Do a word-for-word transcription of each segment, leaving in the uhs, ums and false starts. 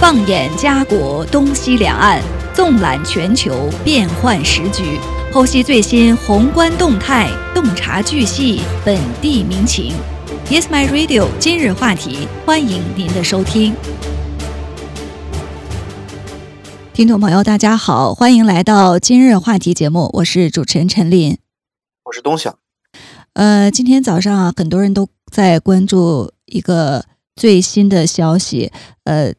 放眼家国东西两岸，纵览全球变幻时局，剖析最新宏观动态，洞察巨细本地民情。Yes My Radio 今日话题，欢迎您的收听。听众朋友大家好，欢迎来到今日话题节目，我是主持人陈琳。我是东晓。呃，今天早上啊，很多人都在关注一个最新的消息。呃，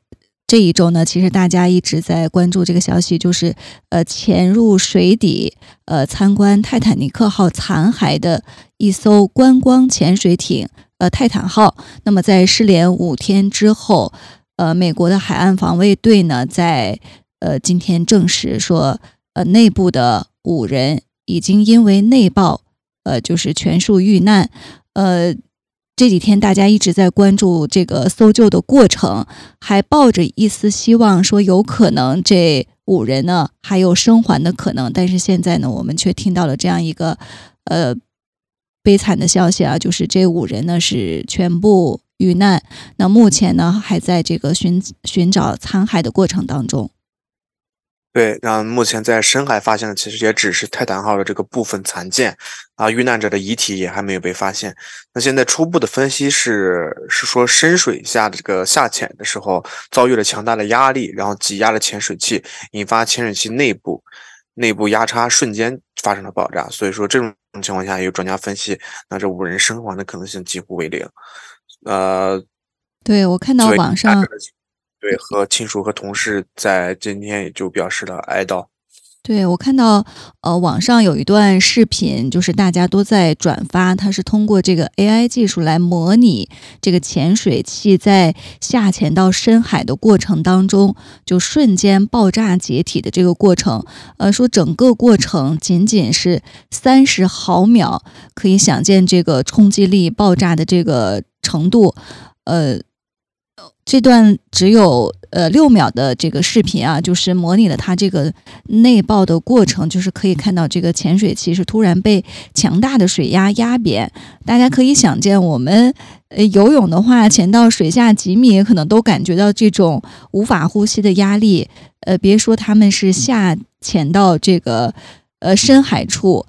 这一周呢，其实大家一直在关注这个消息，就是呃，潜入水底呃参观泰坦尼克号残骸的一艘观光潜水艇呃泰坦号。那么在失联五天之后，呃，美国的海岸防卫队呢，在呃今天证实说，呃，内部的五人已经因为内爆，呃，就是全数遇难。呃。这几天大家一直在关注这个搜救的过程，还抱着一丝希望说有可能这五人呢还有生还的可能，但是现在呢我们却听到了这样一个呃悲惨的消息啊，就是这五人呢是全部遇难，那目前呢还在这个寻寻找残骸的过程当中。对，那目前在深海发现的其实也只是泰坦号的这个部分残件啊，遇难者的遗体也还没有被发现。那现在初步的分析是是说深水下的这个下潜的时候遭遇了强大的压力，然后挤压了潜水器，引发潜水器内部内部压差瞬间发生了爆炸，所以说这种情况下也有专家分析，那这五人生还的可能性几乎为零。呃，对，我看到网上对，和亲属和同事在今天也就表示了哀悼。对，我看到呃网上有一段视频，就是大家都在转发，它是通过这个 A I 技术来模拟这个潜水器在下潜到深海的过程当中就瞬间爆炸解体的这个过程。呃说整个过程仅仅是三十毫秒，可以想见这个冲击力爆炸的这个程度。呃这段只有呃六秒的这个视频啊，就是模拟了它这个内爆的过程，就是可以看到这个潜水器是突然被强大的水压压扁。大家可以想见，我们呃游泳的话，潜到水下几米，可能都感觉到这种无法呼吸的压力。呃，别说他们是下潜到这个呃深海处，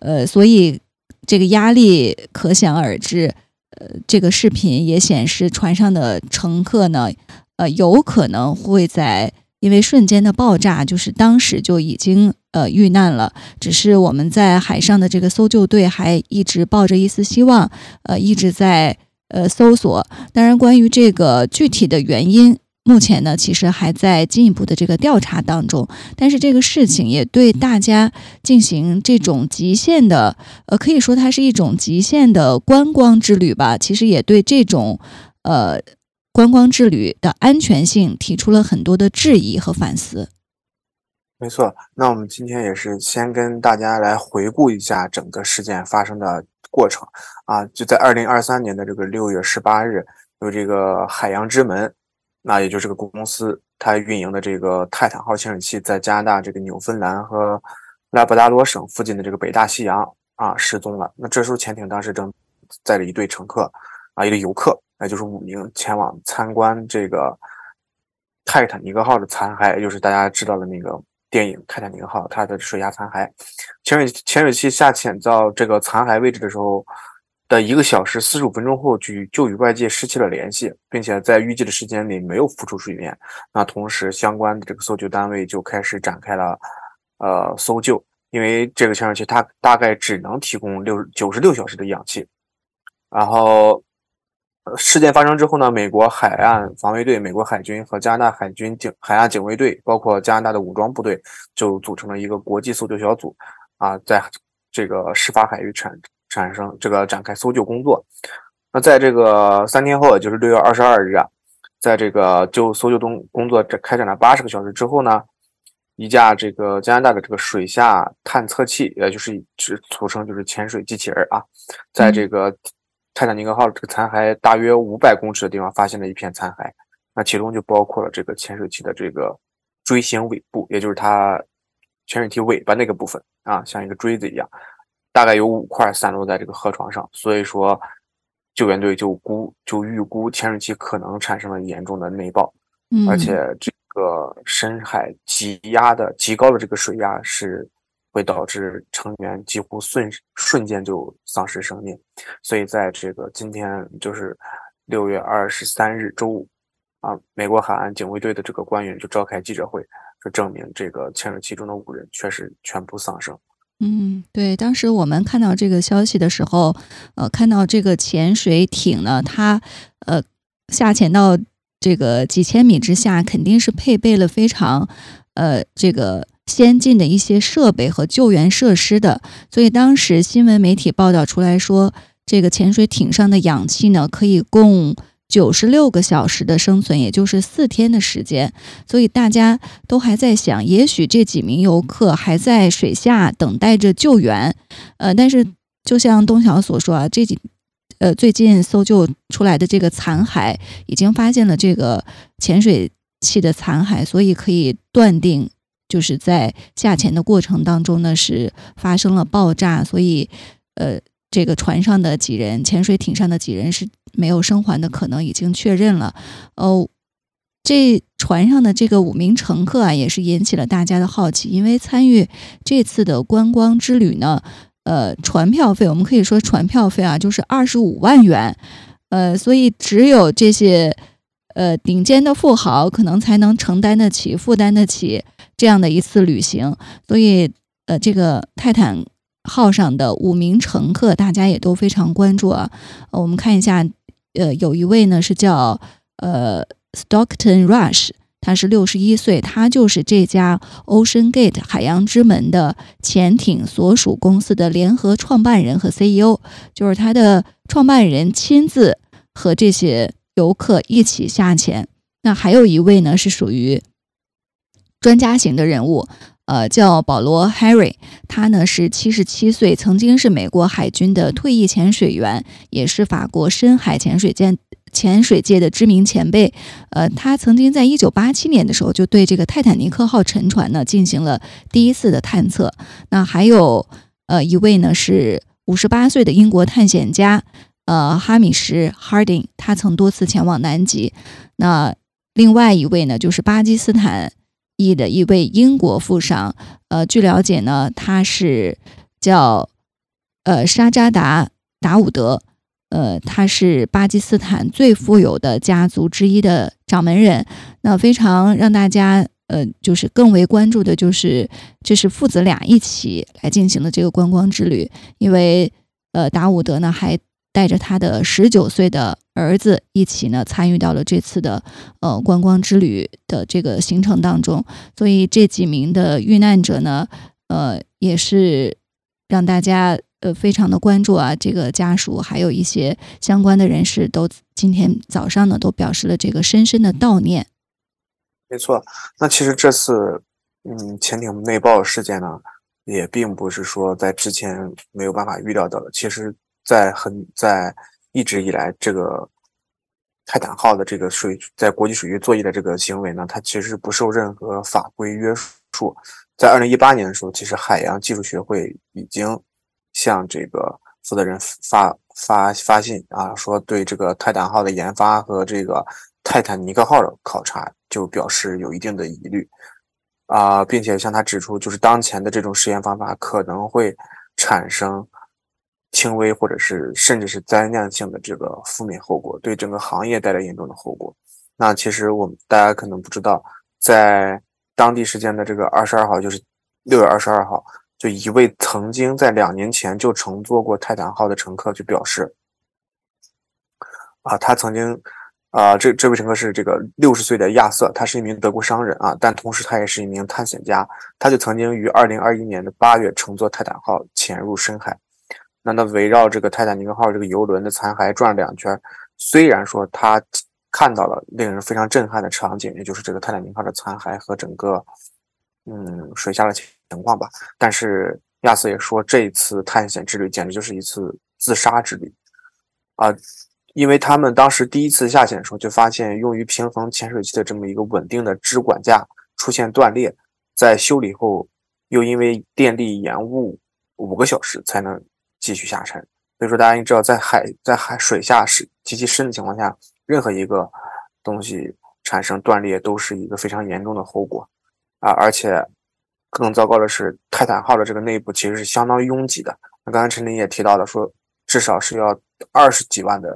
呃，所以这个压力可想而知。呃，这个视频也显示船上的乘客呢，呃，有可能会在因为瞬间的爆炸，就是当时就已经呃遇难了。只是我们在海上的这个搜救队还一直抱着一丝希望，呃，一直在呃搜索。当然，关于这个具体的原因，目前呢其实还在进一步的这个调查当中。但是这个事情也对大家进行这种极限的呃可以说它是一种极限的观光之旅吧，其实也对这种呃观光之旅的安全性提出了很多的质疑和反思。没错，那我们今天也是先跟大家来回顾一下整个事件发生的过程啊，就在二零二三年的这个六月十八日，有这个海洋之门，那也就是这个公司它运营的这个泰坦号潜水器在加拿大这个纽芬兰和拉布拉多省附近的这个北大西洋啊失踪了。那这艘潜艇当时正载着一队乘客啊，一个游客，那就是五名，前往参观这个泰坦尼克号的残骸，也就是大家知道的那个电影泰坦尼克号它的水下残骸。潜水潜水器下潜到这个残骸位置的时候在一个小时四十五分钟后就与外界失去了联系，并且在预计的时间里没有浮出水面。那同时相关的这个搜救单位就开始展开了呃搜救，因为这个潜水器它大概只能提供六九十六小时的氧气。然后事件发生之后呢，美国海岸防卫队、美国海军和加拿大海军警海岸警卫队，包括加拿大的武装部队就组成了一个国际搜救小组啊，在这个事发海域产产生这个展开搜救工作。那在这个三天后，也就是六月二十二日啊，在这个就搜救工作开展了八十个小时之后呢，一架这个加拿大的这个水下探测器，也就是俗称就是潜水机器人啊，在这个泰坦尼克号这个残骸大约五百公尺的地方发现了一片残骸，那其中就包括了这个潜水器的这个锥形尾部，也就是它潜水器尾巴那个部分啊，像一个锥子一样。大概有五块散落在这个河床上，所以说救援队就估就预估潜水器可能产生了严重的内爆。而且这个深海极压的极高的这个水压是会导致成员几乎瞬瞬间就丧失生命，所以在这个今天就是六月二十三日周五啊，美国海岸警卫队的这个官员就召开记者会，说证明这个潜水器中的五人确实全部丧生。嗯，对，当时我们看到这个消息的时候，呃，看到这个潜水艇呢，它呃下潜到这个几千米之下，肯定是配备了非常呃这个先进的一些设备和救援设施的，所以当时新闻媒体报道出来说，这个潜水艇上的氧气呢，可以供九十六个小时的生存，也就是四天的时间，所以大家都还在想，也许这几名游客还在水下等待着救援。呃，但是就像东晓所说啊，这几呃最近搜救出来的这个残骸，已经发现了这个潜水器的残骸，所以可以断定，就是在下潜的过程当中呢，是发生了爆炸，所以呃。这个船上的几人，潜水艇上的几人是没有生还的可能，已经确认了。哦，这船上的这个五名乘客啊，也是引起了大家的好奇，因为参与这次的观光之旅呢，呃，船票费我们可以说船票费啊，就是二十五万元，呃，所以只有这些呃顶尖的富豪可能才能承担得起、负担得起这样的一次旅行，所以呃，这个泰坦号上的五名乘客大家也都非常关注啊。呃、我们看一下，呃有一位呢是叫呃 Stockton Rush， 他是六十一岁，他就是这家 Ocean Gate 海洋之门的潜艇所属公司的联合创办人和 C E O， 就是他的创办人亲自和这些游客一起下潜。那还有一位呢是属于专家型的人物，呃，叫保罗·海瑞，他呢是七十七岁，曾经是美国海军的退役潜水员，也是法国深海潜水界潜水界的知名前辈。呃，他曾经在一九八七年的时候就对这个泰坦尼克号沉船呢进行了第一次的探测。那还有呃一位呢是五十八岁的英国探险家，呃哈米什 Harding， 他曾多次前往南极。那另外一位呢就是巴基斯坦的一位英国富商，呃，据了解呢，他是叫呃沙扎达达伍德，呃，他是巴基斯坦最富有的家族之一的掌门人。那非常让大家呃，就是更为关注的就是，这是父子俩一起来进行的这个观光之旅，因为呃，达伍德呢还带着他的十九岁的儿子一起呢参与到了这次的呃观光之旅的这个行程当中，所以这几名的遇难者呢，呃也是让大家呃非常的关注啊。这个家属还有一些相关的人士都今天早上呢都表示了这个深深的悼念。没错，那其实这次嗯潜艇内爆事件呢，也并不是说在之前没有办法预料到的，其实在很在一直以来，这个泰坦号的这个水在国际水域作业的这个行为呢，它其实不受任何法规约束。在二零一八年的时候，其实海洋技术学会已经向这个负责人发发发信啊，说对这个泰坦号的研发和这个泰坦尼克号的考察就表示有一定的疑虑啊、呃，并且向他指出，就是当前的这种实验方法可能会产生轻微或者是甚至是灾难性的这个负面后果，对整个行业带来严重的后果。那其实我们大家可能不知道，在当地时间的这个二十二号，就是六月二十二号，就一位曾经在两年前就乘坐过泰坦号的乘客就表示啊，他曾经啊、呃，这这位乘客是这个六十岁的亚瑟，他是一名德国商人啊，但同时他也是一名探险家，他就曾经于二零二一年的八月乘坐泰坦号潜入深海。那他围绕这个泰坦尼克号这个游轮的残骸转了两圈，虽然说他看到了令人非常震撼的场景，也就是这个泰坦尼克号的残骸和整个嗯水下的情况吧，但是亚瑟也说，这一次探险之旅简直就是一次自杀之旅啊、呃，因为他们当时第一次下潜的时候就发现用于平衡潜水器的这么一个稳定的支管架出现断裂，在修理后又因为电力延误五个小时才能继续下沉。所以说大家应知道，在海在海水下是极其深的情况下，任何一个东西产生断裂都是一个非常严重的后果啊！而且更糟糕的是，泰坦号的这个内部其实是相当拥挤的。那刚才陈林也提到了，说至少是要二十几万的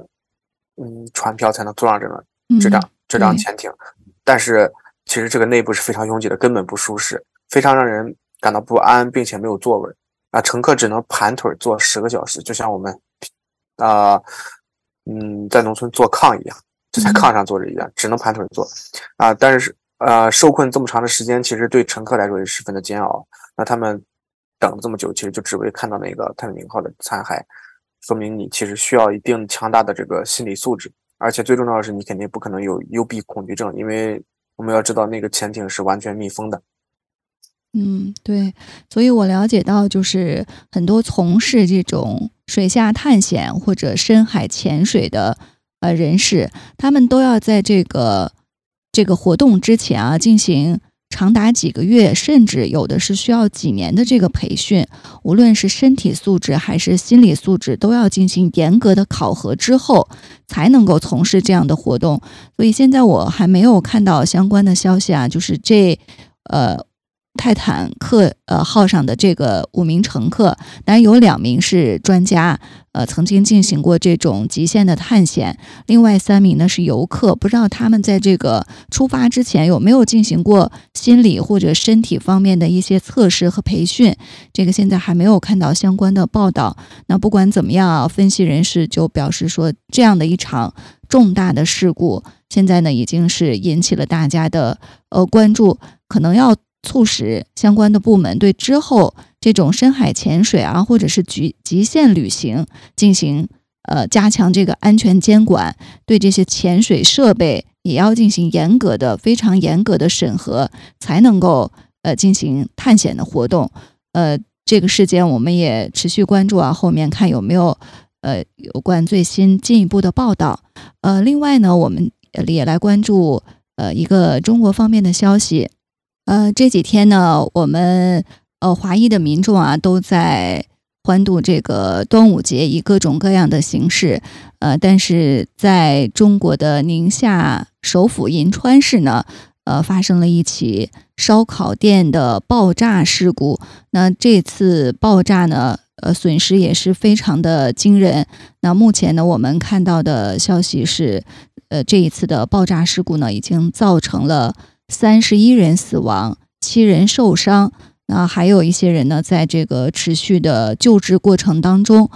嗯船票才能坐上这个这张这张潜艇，嗯、但是其实这个内部是非常拥挤的，根本不舒适，非常让人感到不安，并且没有座位啊！乘客只能盘腿坐十个小时，就像我们啊、呃、嗯在农村坐炕一样。就在炕上坐着一样，只能盘腿坐，啊、呃，但是呃，受困这么长的时间，其实对乘客来说也十分的煎熬。那他们等这么久，其实就只为看到那个泰坦尼克号的残骸，说明你其实需要一定强大的这个心理素质，而且最重要的是，你肯定不可能有幽闭恐惧症，因为我们要知道那个潜艇是完全密封的。嗯，对，所以我了解到，就是很多从事这种水下探险或者深海潜水的。呃，人士他们都要在这个这个活动之前啊，进行长达几个月，甚至有的是需要几年的这个培训。无论是身体素质还是心理素质，都要进行严格的考核之后，才能够从事这样的活动。所以现在我还没有看到相关的消息啊，就是这呃泰坦克呃号上的这个五名乘客，当然有两名是专家。呃，曾经进行过这种极限的探险，另外三名呢是游客，不知道他们在这个出发之前有没有进行过心理或者身体方面的一些测试和培训，这个现在还没有看到相关的报道。那不管怎么样啊，分析人士就表示说，这样的一场重大的事故，现在呢已经是引起了大家的呃关注，可能要促使相关的部门对之后这种深海潜水啊，或者是极极限旅行进行呃加强这个安全监管，对这些潜水设备也要进行严格的、非常严格的审核，才能够呃进行探险的活动。呃，这个事件我们也持续关注啊，后面看有没有呃有关最新进一步的报道。呃，另外呢，我们也来关注呃一个中国方面的消息。呃，这几天呢，我们。呃，华裔的民众啊，都在欢度这个端午节，以各种各样的形式。呃，但是在中国的宁夏首府银川市呢，呃，发生了一起烧烤店的爆炸事故。那这次爆炸呢，呃，损失也是非常的惊人。那目前呢，我们看到的消息是，呃，这一次的爆炸事故呢，已经造成了三十一人死亡，七人受伤。那还有一些人呢，在这个持续的救治过程当中，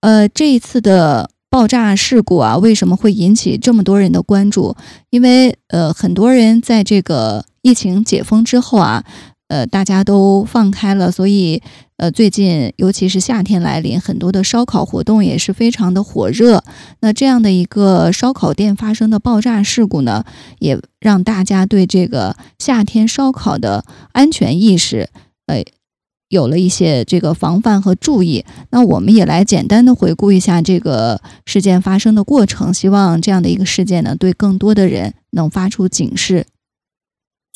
呃，这一次的爆炸事故啊，为什么会引起这么多人的关注？因为呃，很多人在这个疫情解封之后啊，呃，大家都放开了，所以呃，最近尤其是夏天来临，很多的烧烤活动也是非常的火热。那这样的一个烧烤店发生的爆炸事故呢，也让大家对这个夏天烧烤的安全意识。呃，有了一些这个防范和注意。那我们也来简单的回顾一下这个事件发生的过程，希望这样的一个事件呢，对更多的人能发出警示。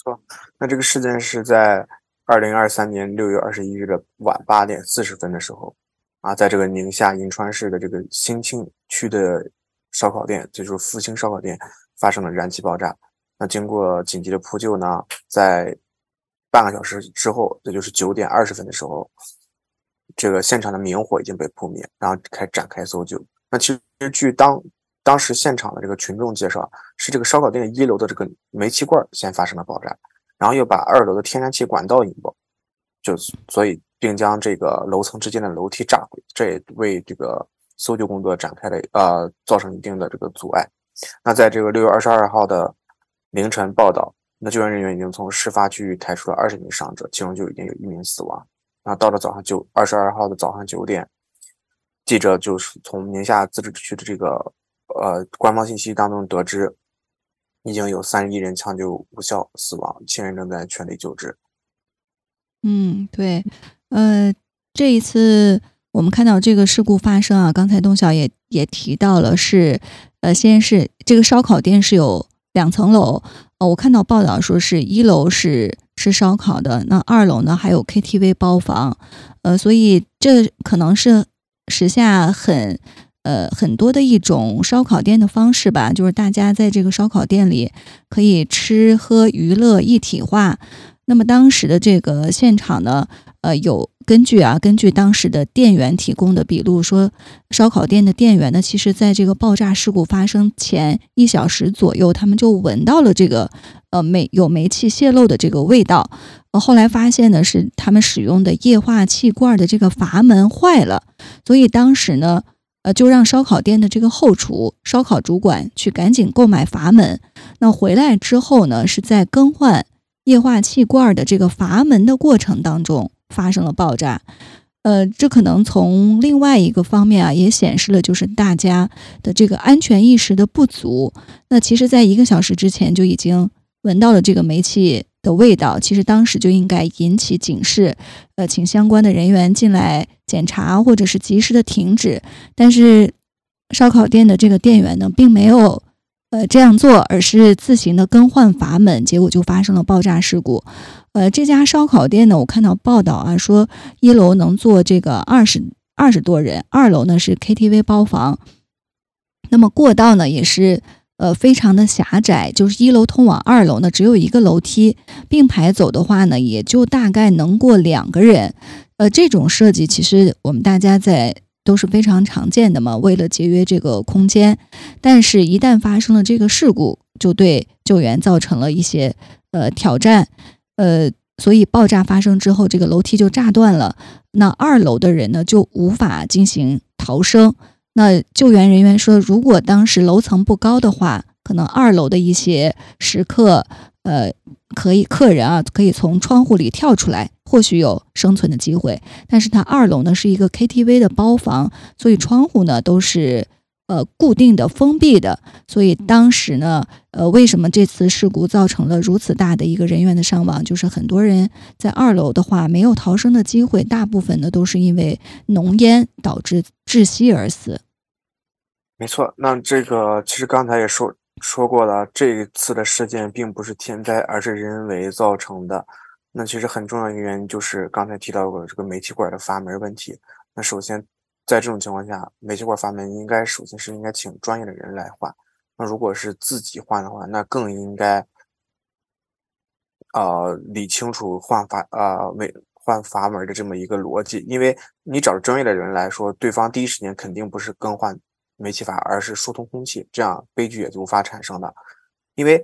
哦、那这个事件是在二零二三年六月二十一日的晚八点四十分的时候啊，在这个宁夏银川市的这个兴庆区的烧烤店，就是复兴烧烤店发生了燃气爆炸。那经过紧急的扑救呢，在半个小时之后，也就是九点二十分的时候，这个现场的明火已经被扑灭，然后开展开搜救。那其实据当当时现场的这个群众介绍，是这个烧烤店一楼的这个煤气罐先发生了爆炸，然后又把二楼的天然气管道引爆，就所以并将这个楼层之间的楼梯炸毁，这也为这个搜救工作展开了呃造成一定的这个阻碍。那在这个六月二十二号的凌晨报道。那救援人员已经从事发区域抬出了二十名伤者，其中就已经有一名死亡。那到了早上九二十二号的早上九点，记者就是从宁夏自治区的这个呃官方信息当中得知，已经有三十一人抢救无效死亡，七人正在全力救治。嗯，对，呃，这一次我们看到这个事故发生啊，刚才东晓也也提到了是，呃，先是这个烧烤店是有两层楼。哦，我看到报道说是一楼是吃烧烤的，那二楼呢还有 K T V 包房，呃，所以这可能是时下很呃很多的一种烧烤店的方式吧，就是大家在这个烧烤店里可以吃喝娱乐一体化。那么当时的这个现场呢，呃有根据啊根据当时的店员提供的笔录说，烧烤店的店员呢，其实在这个爆炸事故发生前一小时左右，他们就闻到了这个呃煤有煤气泄漏的这个味道。后来发现呢，是他们使用的液化气罐的这个阀门坏了，所以当时呢，呃，就让烧烤店的这个后厨、烧烤主管去赶紧购买阀门。那回来之后呢，是在更换液化气罐的这个阀门的过程当中发生了爆炸。呃，这可能从另外一个方面啊，也显示了就是大家的这个安全意识的不足。那其实，在一个小时之前就已经闻到了这个煤气的味道，其实当时就应该引起警示，呃，请相关的人员进来检查，或者是及时的停止。但是，烧烤店的这个店员呢，并没有呃这样做，而是自行的更换阀门，结果就发生了爆炸事故。呃，这家烧烤店呢，我看到报道啊，说一楼能坐这个二十二十多人，二楼呢是 K T V 包房，那么过道呢也是。呃，非常的狭窄，就是一楼通往二楼呢，只有一个楼梯，并排走的话呢，也就大概能过两个人。呃，这种设计其实我们大家在都是非常常见的嘛，为了节约这个空间。但是，一旦发生了这个事故，就对救援造成了一些呃挑战。呃，所以爆炸发生之后，这个楼梯就炸断了，那二楼的人呢就无法进行逃生。那救援人员说，如果当时楼层不高的话，可能二楼的一些食客，呃，可以客人啊，可以从窗户里跳出来，或许有生存的机会。但是它二楼呢是一个 K T V 的包房，所以窗户呢都是呃固定的、封闭的。所以当时呢，呃，为什么这次事故造成了如此大的一个人员的伤亡？就是很多人在二楼的话没有逃生的机会，大部分呢都是因为浓烟导致窒息而死。没错，那这个其实刚才也说说过了，这一次的事件并不是天灾，而是人为造成的。那其实很重要的原因就是刚才提到过这个煤气罐的阀门问题。那首先在这种情况下，煤气罐阀门应该首先是应该请专业的人来换。那如果是自己换的话，那更应该呃理清楚换阀呃为换阀门的这么一个逻辑，因为你找专业的人来说，对方第一时间肯定不是更换煤气阀，而是疏通空气，这样悲剧也就无法产生的。因为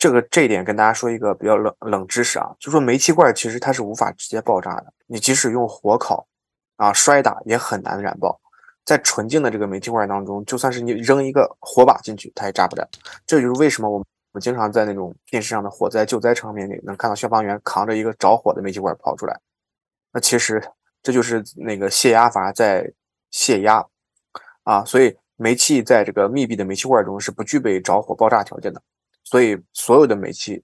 这个这一点跟大家说一个比较冷冷知识啊，就说煤气罐其实它是无法直接爆炸的，你即使用火烤啊摔打也很难燃爆。在纯净的这个煤气罐当中，就算是你扔一个火把进去，它也炸不了。这就是为什么我们我经常在那种电视上的火灾救灾场面里能看到消防员扛着一个着火的煤气罐跑出来。那其实这就是那个泄压阀在泄压。啊，所以煤气在这个密闭的煤气罐中是不具备着火爆炸条件的，所以所有的煤气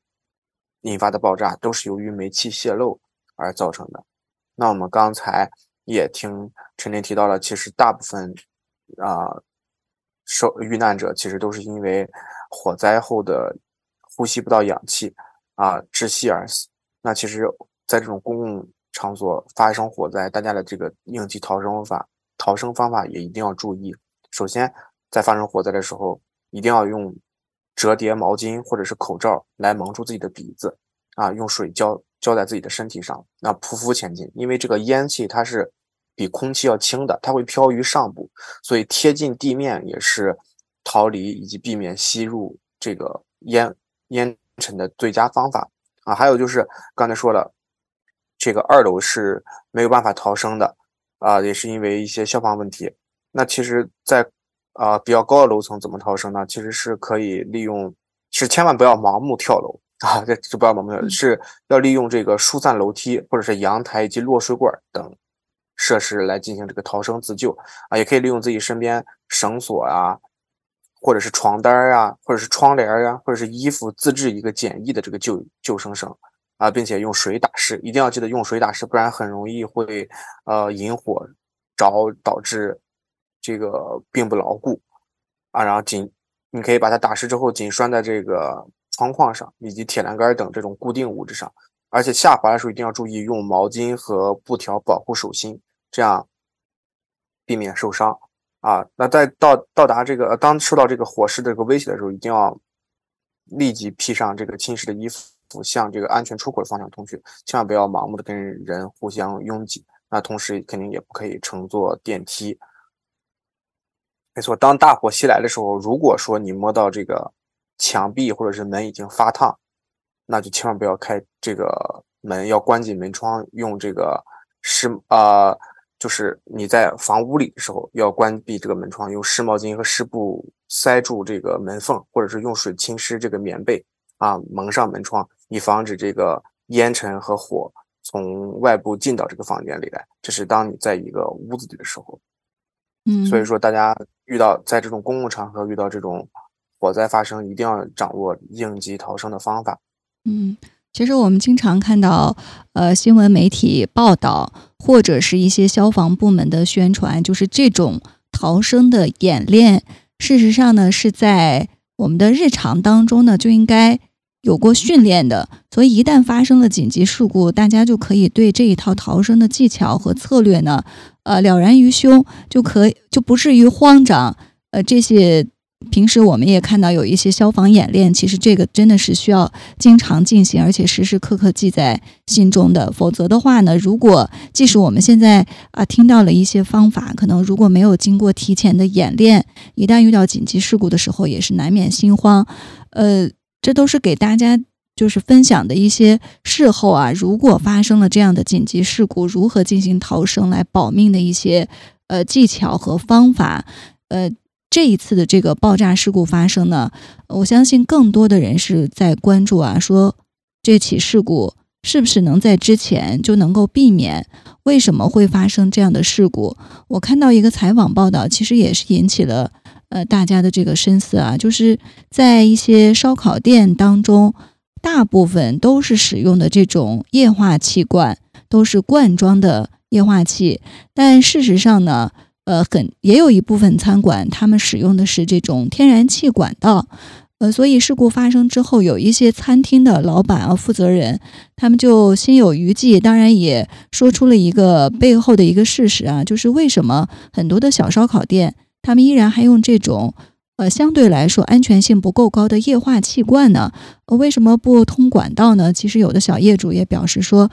引发的爆炸都是由于煤气泄漏而造成的。那我们刚才也听陈林提到了，其实大部分啊受遇难者其实都是因为火灾后的呼吸不到氧气啊窒息而死。那其实，在这种公共场所发生火灾，大家的这个应急逃生法。逃生方法也一定要注意，首先在发生火灾的时候，一定要用折叠毛巾或者是口罩来蒙住自己的鼻子啊，用水浇浇在自己的身体上，那匍匐前进，因为这个烟气它是比空气要轻的，它会飘于上部，所以贴近地面也是逃离以及避免吸入这个烟烟尘的最佳方法啊。还有就是刚才说了，这个二楼是没有办法逃生的啊、呃，也是因为一些消防问题。那其实在，在、呃、啊比较高的楼层怎么逃生呢？其实是可以利用，是千万不要盲目跳楼啊！这这不要盲目跳楼，是要利用这个疏散楼梯或者是阳台以及落水管等设施来进行这个逃生自救啊！也可以利用自己身边绳索啊，或者是床单啊，或者是窗帘啊，或者是衣服自制一个简易的这个救救生绳。啊，并且用水打湿，一定要记得用水打湿，不然很容易会呃引火着，导致这个并不牢固啊。然后紧，你可以把它打湿之后紧拴在这个窗框上以及铁栏杆等这种固定物质上，而且下滑的时候一定要注意用毛巾和布条保护手心，这样避免受伤啊，那在到到达这个当受到这个火势的这个威胁的时候，一定要立即披上这个侵蚀的衣服，向这个安全出口的方向通去，千万不要盲目的跟人互相拥挤。那同时肯定也不可以乘坐电梯。没错，当大火袭来的时候，如果说你摸到这个墙壁或者是门已经发烫，那就千万不要开这个门，要关紧门窗，用这个湿呃就是你在房屋里的时候要关闭这个门窗，用湿毛巾和湿布塞住这个门缝，或者是用水浸湿这个棉被啊，蒙上门窗，以防止这个烟尘和火从外部进到这个房间里来。这是当你在一个屋子里的时候。嗯，所以说大家遇到在这种公共场合遇到这种火灾发生，一定要掌握应急逃生的方法。嗯，其实我们经常看到呃新闻媒体报道或者是一些消防部门的宣传，就是这种逃生的演练，事实上呢是在我们的日常当中呢就应该有过训练的，所以一旦发生了紧急事故，大家就可以对这一套逃生的技巧和策略呢呃了然于胸，就可以就不至于慌张。呃这些平时我们也看到有一些消防演练，其实这个真的是需要经常进行，而且时时刻刻记在心中的。否则的话呢，如果即使我们现在啊听到了一些方法，可能如果没有经过提前的演练，一旦遇到紧急事故的时候，也是难免心慌。呃，这都是给大家就是分享的一些事后啊，如果发生了这样的紧急事故，如何进行逃生来保命的一些呃技巧和方法。呃。这一次的这个爆炸事故发生呢，我相信更多的人是在关注啊，说这起事故是不是能在之前就能够避免，为什么会发生这样的事故。我看到一个采访报道，其实也是引起了呃大家的这个深思啊，就是在一些烧烤店当中，大部分都是使用的这种液化气罐，都是罐装的液化气，但事实上呢呃，很也有一部分餐馆他们使用的是这种天然气管道，呃，所以事故发生之后，有一些餐厅的老板啊、负责人，他们就心有余悸，当然也说出了一个背后的一个事实啊，就是为什么很多的小烧烤店，他们依然还用这种呃相对来说安全性不够高的液化气罐呢？呃，为什么不通管道呢？其实有的小业主也表示说。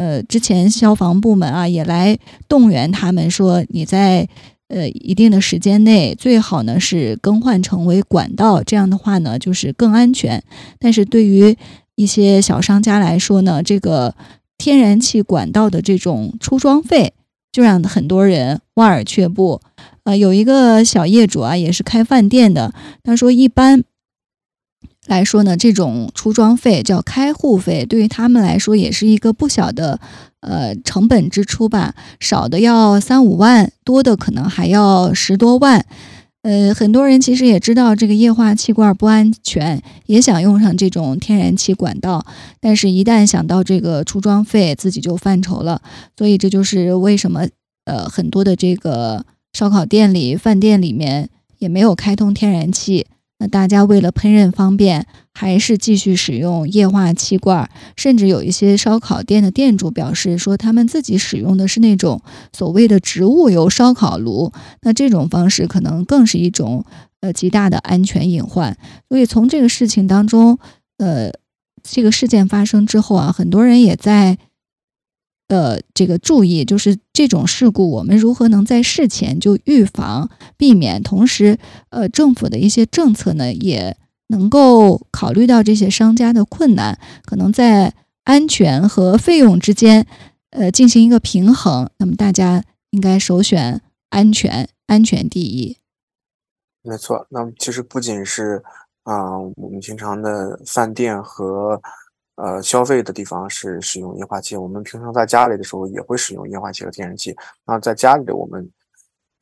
呃，之前消防部门啊也来动员他们说，你在呃一定的时间内最好呢是更换成为管道，这样的话呢就是更安全。但是对于一些小商家来说呢，这个天然气管道的这种出装费就让很多人望而却步。呃，有一个小业主啊也是开饭店的，他说一般来说呢，这种出装费叫开户费，对于他们来说也是一个不小的呃成本支出吧，少的要三五万，多的可能还要十多万。呃，很多人其实也知道这个液化气罐不安全，也想用上这种天然气管道，但是一旦想到这个出装费，自己就犯愁了。所以这就是为什么呃很多的这个烧烤店里、饭店里面也没有开通天然气。那大家为了烹饪方便，还是继续使用液化气罐，甚至有一些烧烤店的店主表示说，他们自己使用的是那种所谓的植物油烧烤炉，那这种方式可能更是一种呃极大的安全隐患。所以从这个事情当中，呃，这个事件发生之后啊，很多人也在呃这个注意，就是这种事故我们如何能在事前就预防避免，同时呃政府的一些政策呢也能够考虑到这些商家的困难，可能在安全和费用之间呃进行一个平衡，那么大家应该首选安全，安全第一。没错，那么其实不仅是啊、呃、我们平常的饭店和呃，消费的地方是使用液化气，我们平常在家里的时候也会使用液化气和天然气。那在家里的我们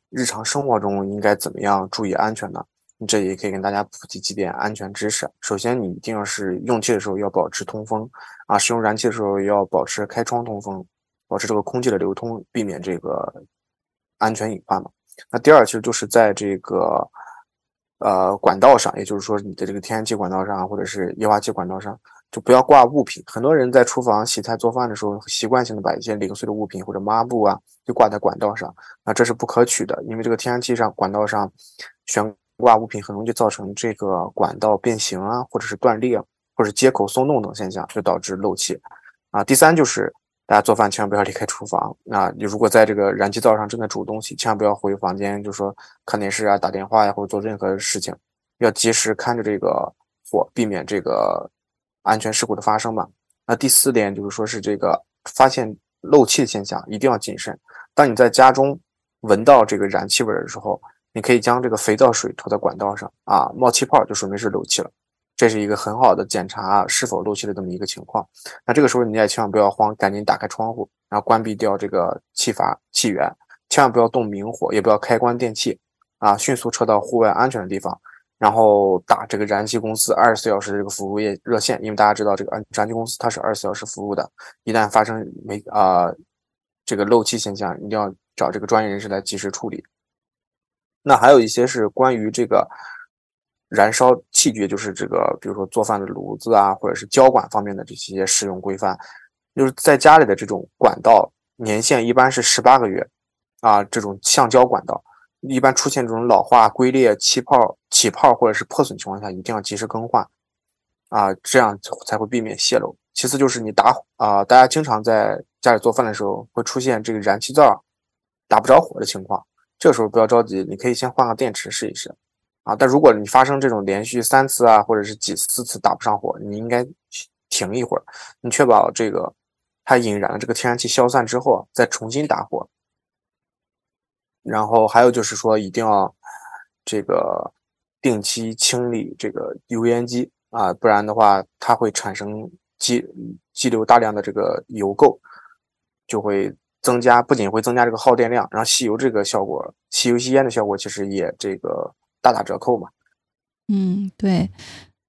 日常生活中应该怎么样注意安全呢？这也可以跟大家普及几点安全知识。首先，你一定要是用气的时候要保持通风啊，使用燃气的时候要保持开窗通风，保持这个空气的流通，避免这个安全隐患嘛。那第二，其实就是在这个呃管道上，也就是说你的这个天然气管道上或者是液化气管道上。就不要挂物品。很多人在厨房洗菜做饭的时候，习惯性的把一些零碎的物品或者抹布啊，就挂在管道上，那这是不可取的，因为这个天然气上管道上悬挂物品很容易造成这个管道变形啊，或者是断裂，或者接口松动等现象，就导致漏气啊。第三就是大家做饭千万不要离开厨房啊！你如果在这个燃气灶上正在煮东西，千万不要回房间，就说看电视啊、打电话呀、啊，或者做任何事情，要及时看着这个火，避免这个安全事故的发生吧。那第四点就是说是这个发现漏气的现象一定要谨慎。当你在家中闻到这个燃气味的时候，你可以将这个肥皂水涂在管道上啊，冒气泡就说明是漏气了。这是一个很好的检查是否漏气的这么一个情况。那这个时候你也千万不要慌，赶紧打开窗户，然后关闭掉这个气阀气源，千万不要动明火，也不要开关电器啊，迅速撤到户外安全的地方，然后打这个燃气公司二十四小时这个服务业热线，因为大家知道这个燃气公司它是二十四小时服务的，一旦发生没啊、呃、这个漏气现象，一定要找这个专业人士来及时处理。那还有一些是关于这个燃烧器具，就是这个比如说做饭的炉子啊，或者是胶管方面的这些使用规范。就是在家里的这种管道年限一般是十八个月啊，这种橡胶管道一般出现这种老化、龟裂、气泡起泡或者是破损情况下，一定要及时更换啊，这样才会避免泄漏。其次就是你打啊、呃，大家经常在家里做饭的时候会出现这个燃气灶打不着火的情况，这个时候不要着急，你可以先换个电池试一试啊，但如果你发生这种连续三次啊，或者是几四次打不上火，你应该停一会儿，你确保这个它引燃了这个天然气消散之后再重新打火。然后还有就是说一定要这个定期清理这个油烟机啊，不然的话它会产生积积留大量的这个油垢，就会增加不仅会增加这个耗电量，然后吸油这个效果吸油吸烟的效果其实也这个大打折扣嘛。嗯，对，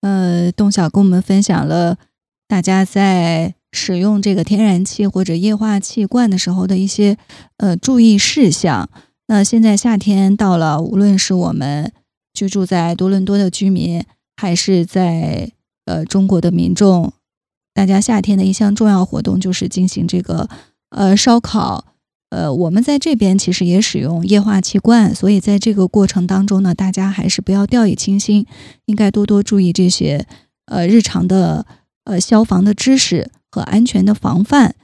呃，董晓跟我们分享了大家在使用这个天然气或者液化气罐的时候的一些呃注意事项。那现在夏天到了，无论是我们居住在多伦多的居民，还是在呃中国的民众，大家夏天的一项重要活动就是进行这个呃烧烤。呃，我们在这边其实也使用液化气罐，所以在这个过程当中呢，大家还是不要掉以轻心，应该多多注意这些呃日常的呃消防的知识和安全的防范。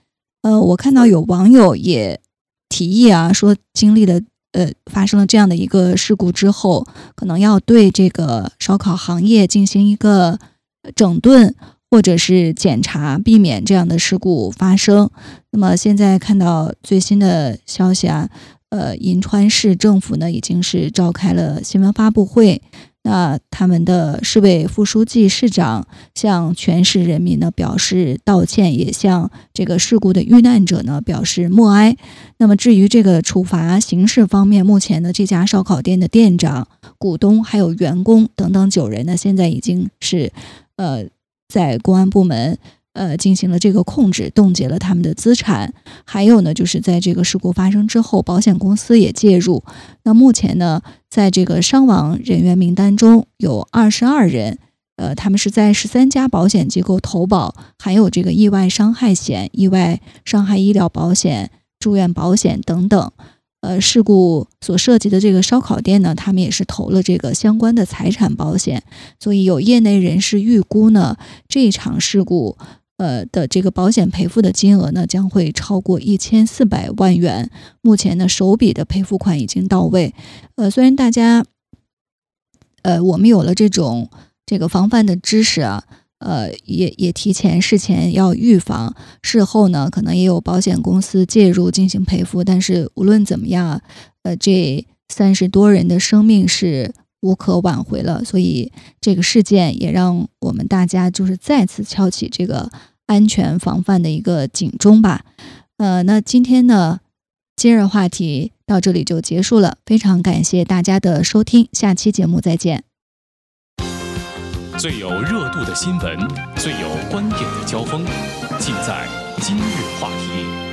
呃，我看到有网友也提议啊，说经历了呃发生了这样的一个事故之后，可能要对这个烧烤行业进行一个整顿或者是检查，避免这样的事故发生。那么现在看到最新的消息啊，呃，银川市政府呢已经是召开了新闻发布会，那他们的市委副书记、市长向全市人民呢表示道歉，也向这个事故的遇难者呢表示默哀。那么至于这个处罚刑事方面，目前呢这家烧烤店的店长、股东还有员工等等九人呢，现在已经是呃。在公安部门呃进行了这个控制，冻结了他们的资产。还有呢，就是在这个事故发生之后，保险公司也介入。那目前呢，在这个伤亡人员名单中有二十二人，呃，他们是在十三家保险机构投保，还有这个意外伤害险、意外伤害医疗保险、住院保险等等。呃，事故所涉及的这个烧烤店呢，他们也是投了这个相关的财产保险，所以有业内人士预估呢，这一场事故呃的这个保险赔付的金额呢，将会超过一千四百万元。目前呢，首笔的赔付款已经到位。呃，虽然大家，呃，我们有了这种这个防范的知识啊。呃，也也提前事前要预防，事后呢可能也有保险公司介入进行赔付，但是无论怎么样，呃，这三十多人的生命是无可挽回了，所以这个事件也让我们大家就是再次敲起这个安全防范的一个警钟吧。呃，那今天呢，今日话题到这里就结束了，非常感谢大家的收听，下期节目再见。最有热度的新闻，最有观点的交锋，尽在今日话题。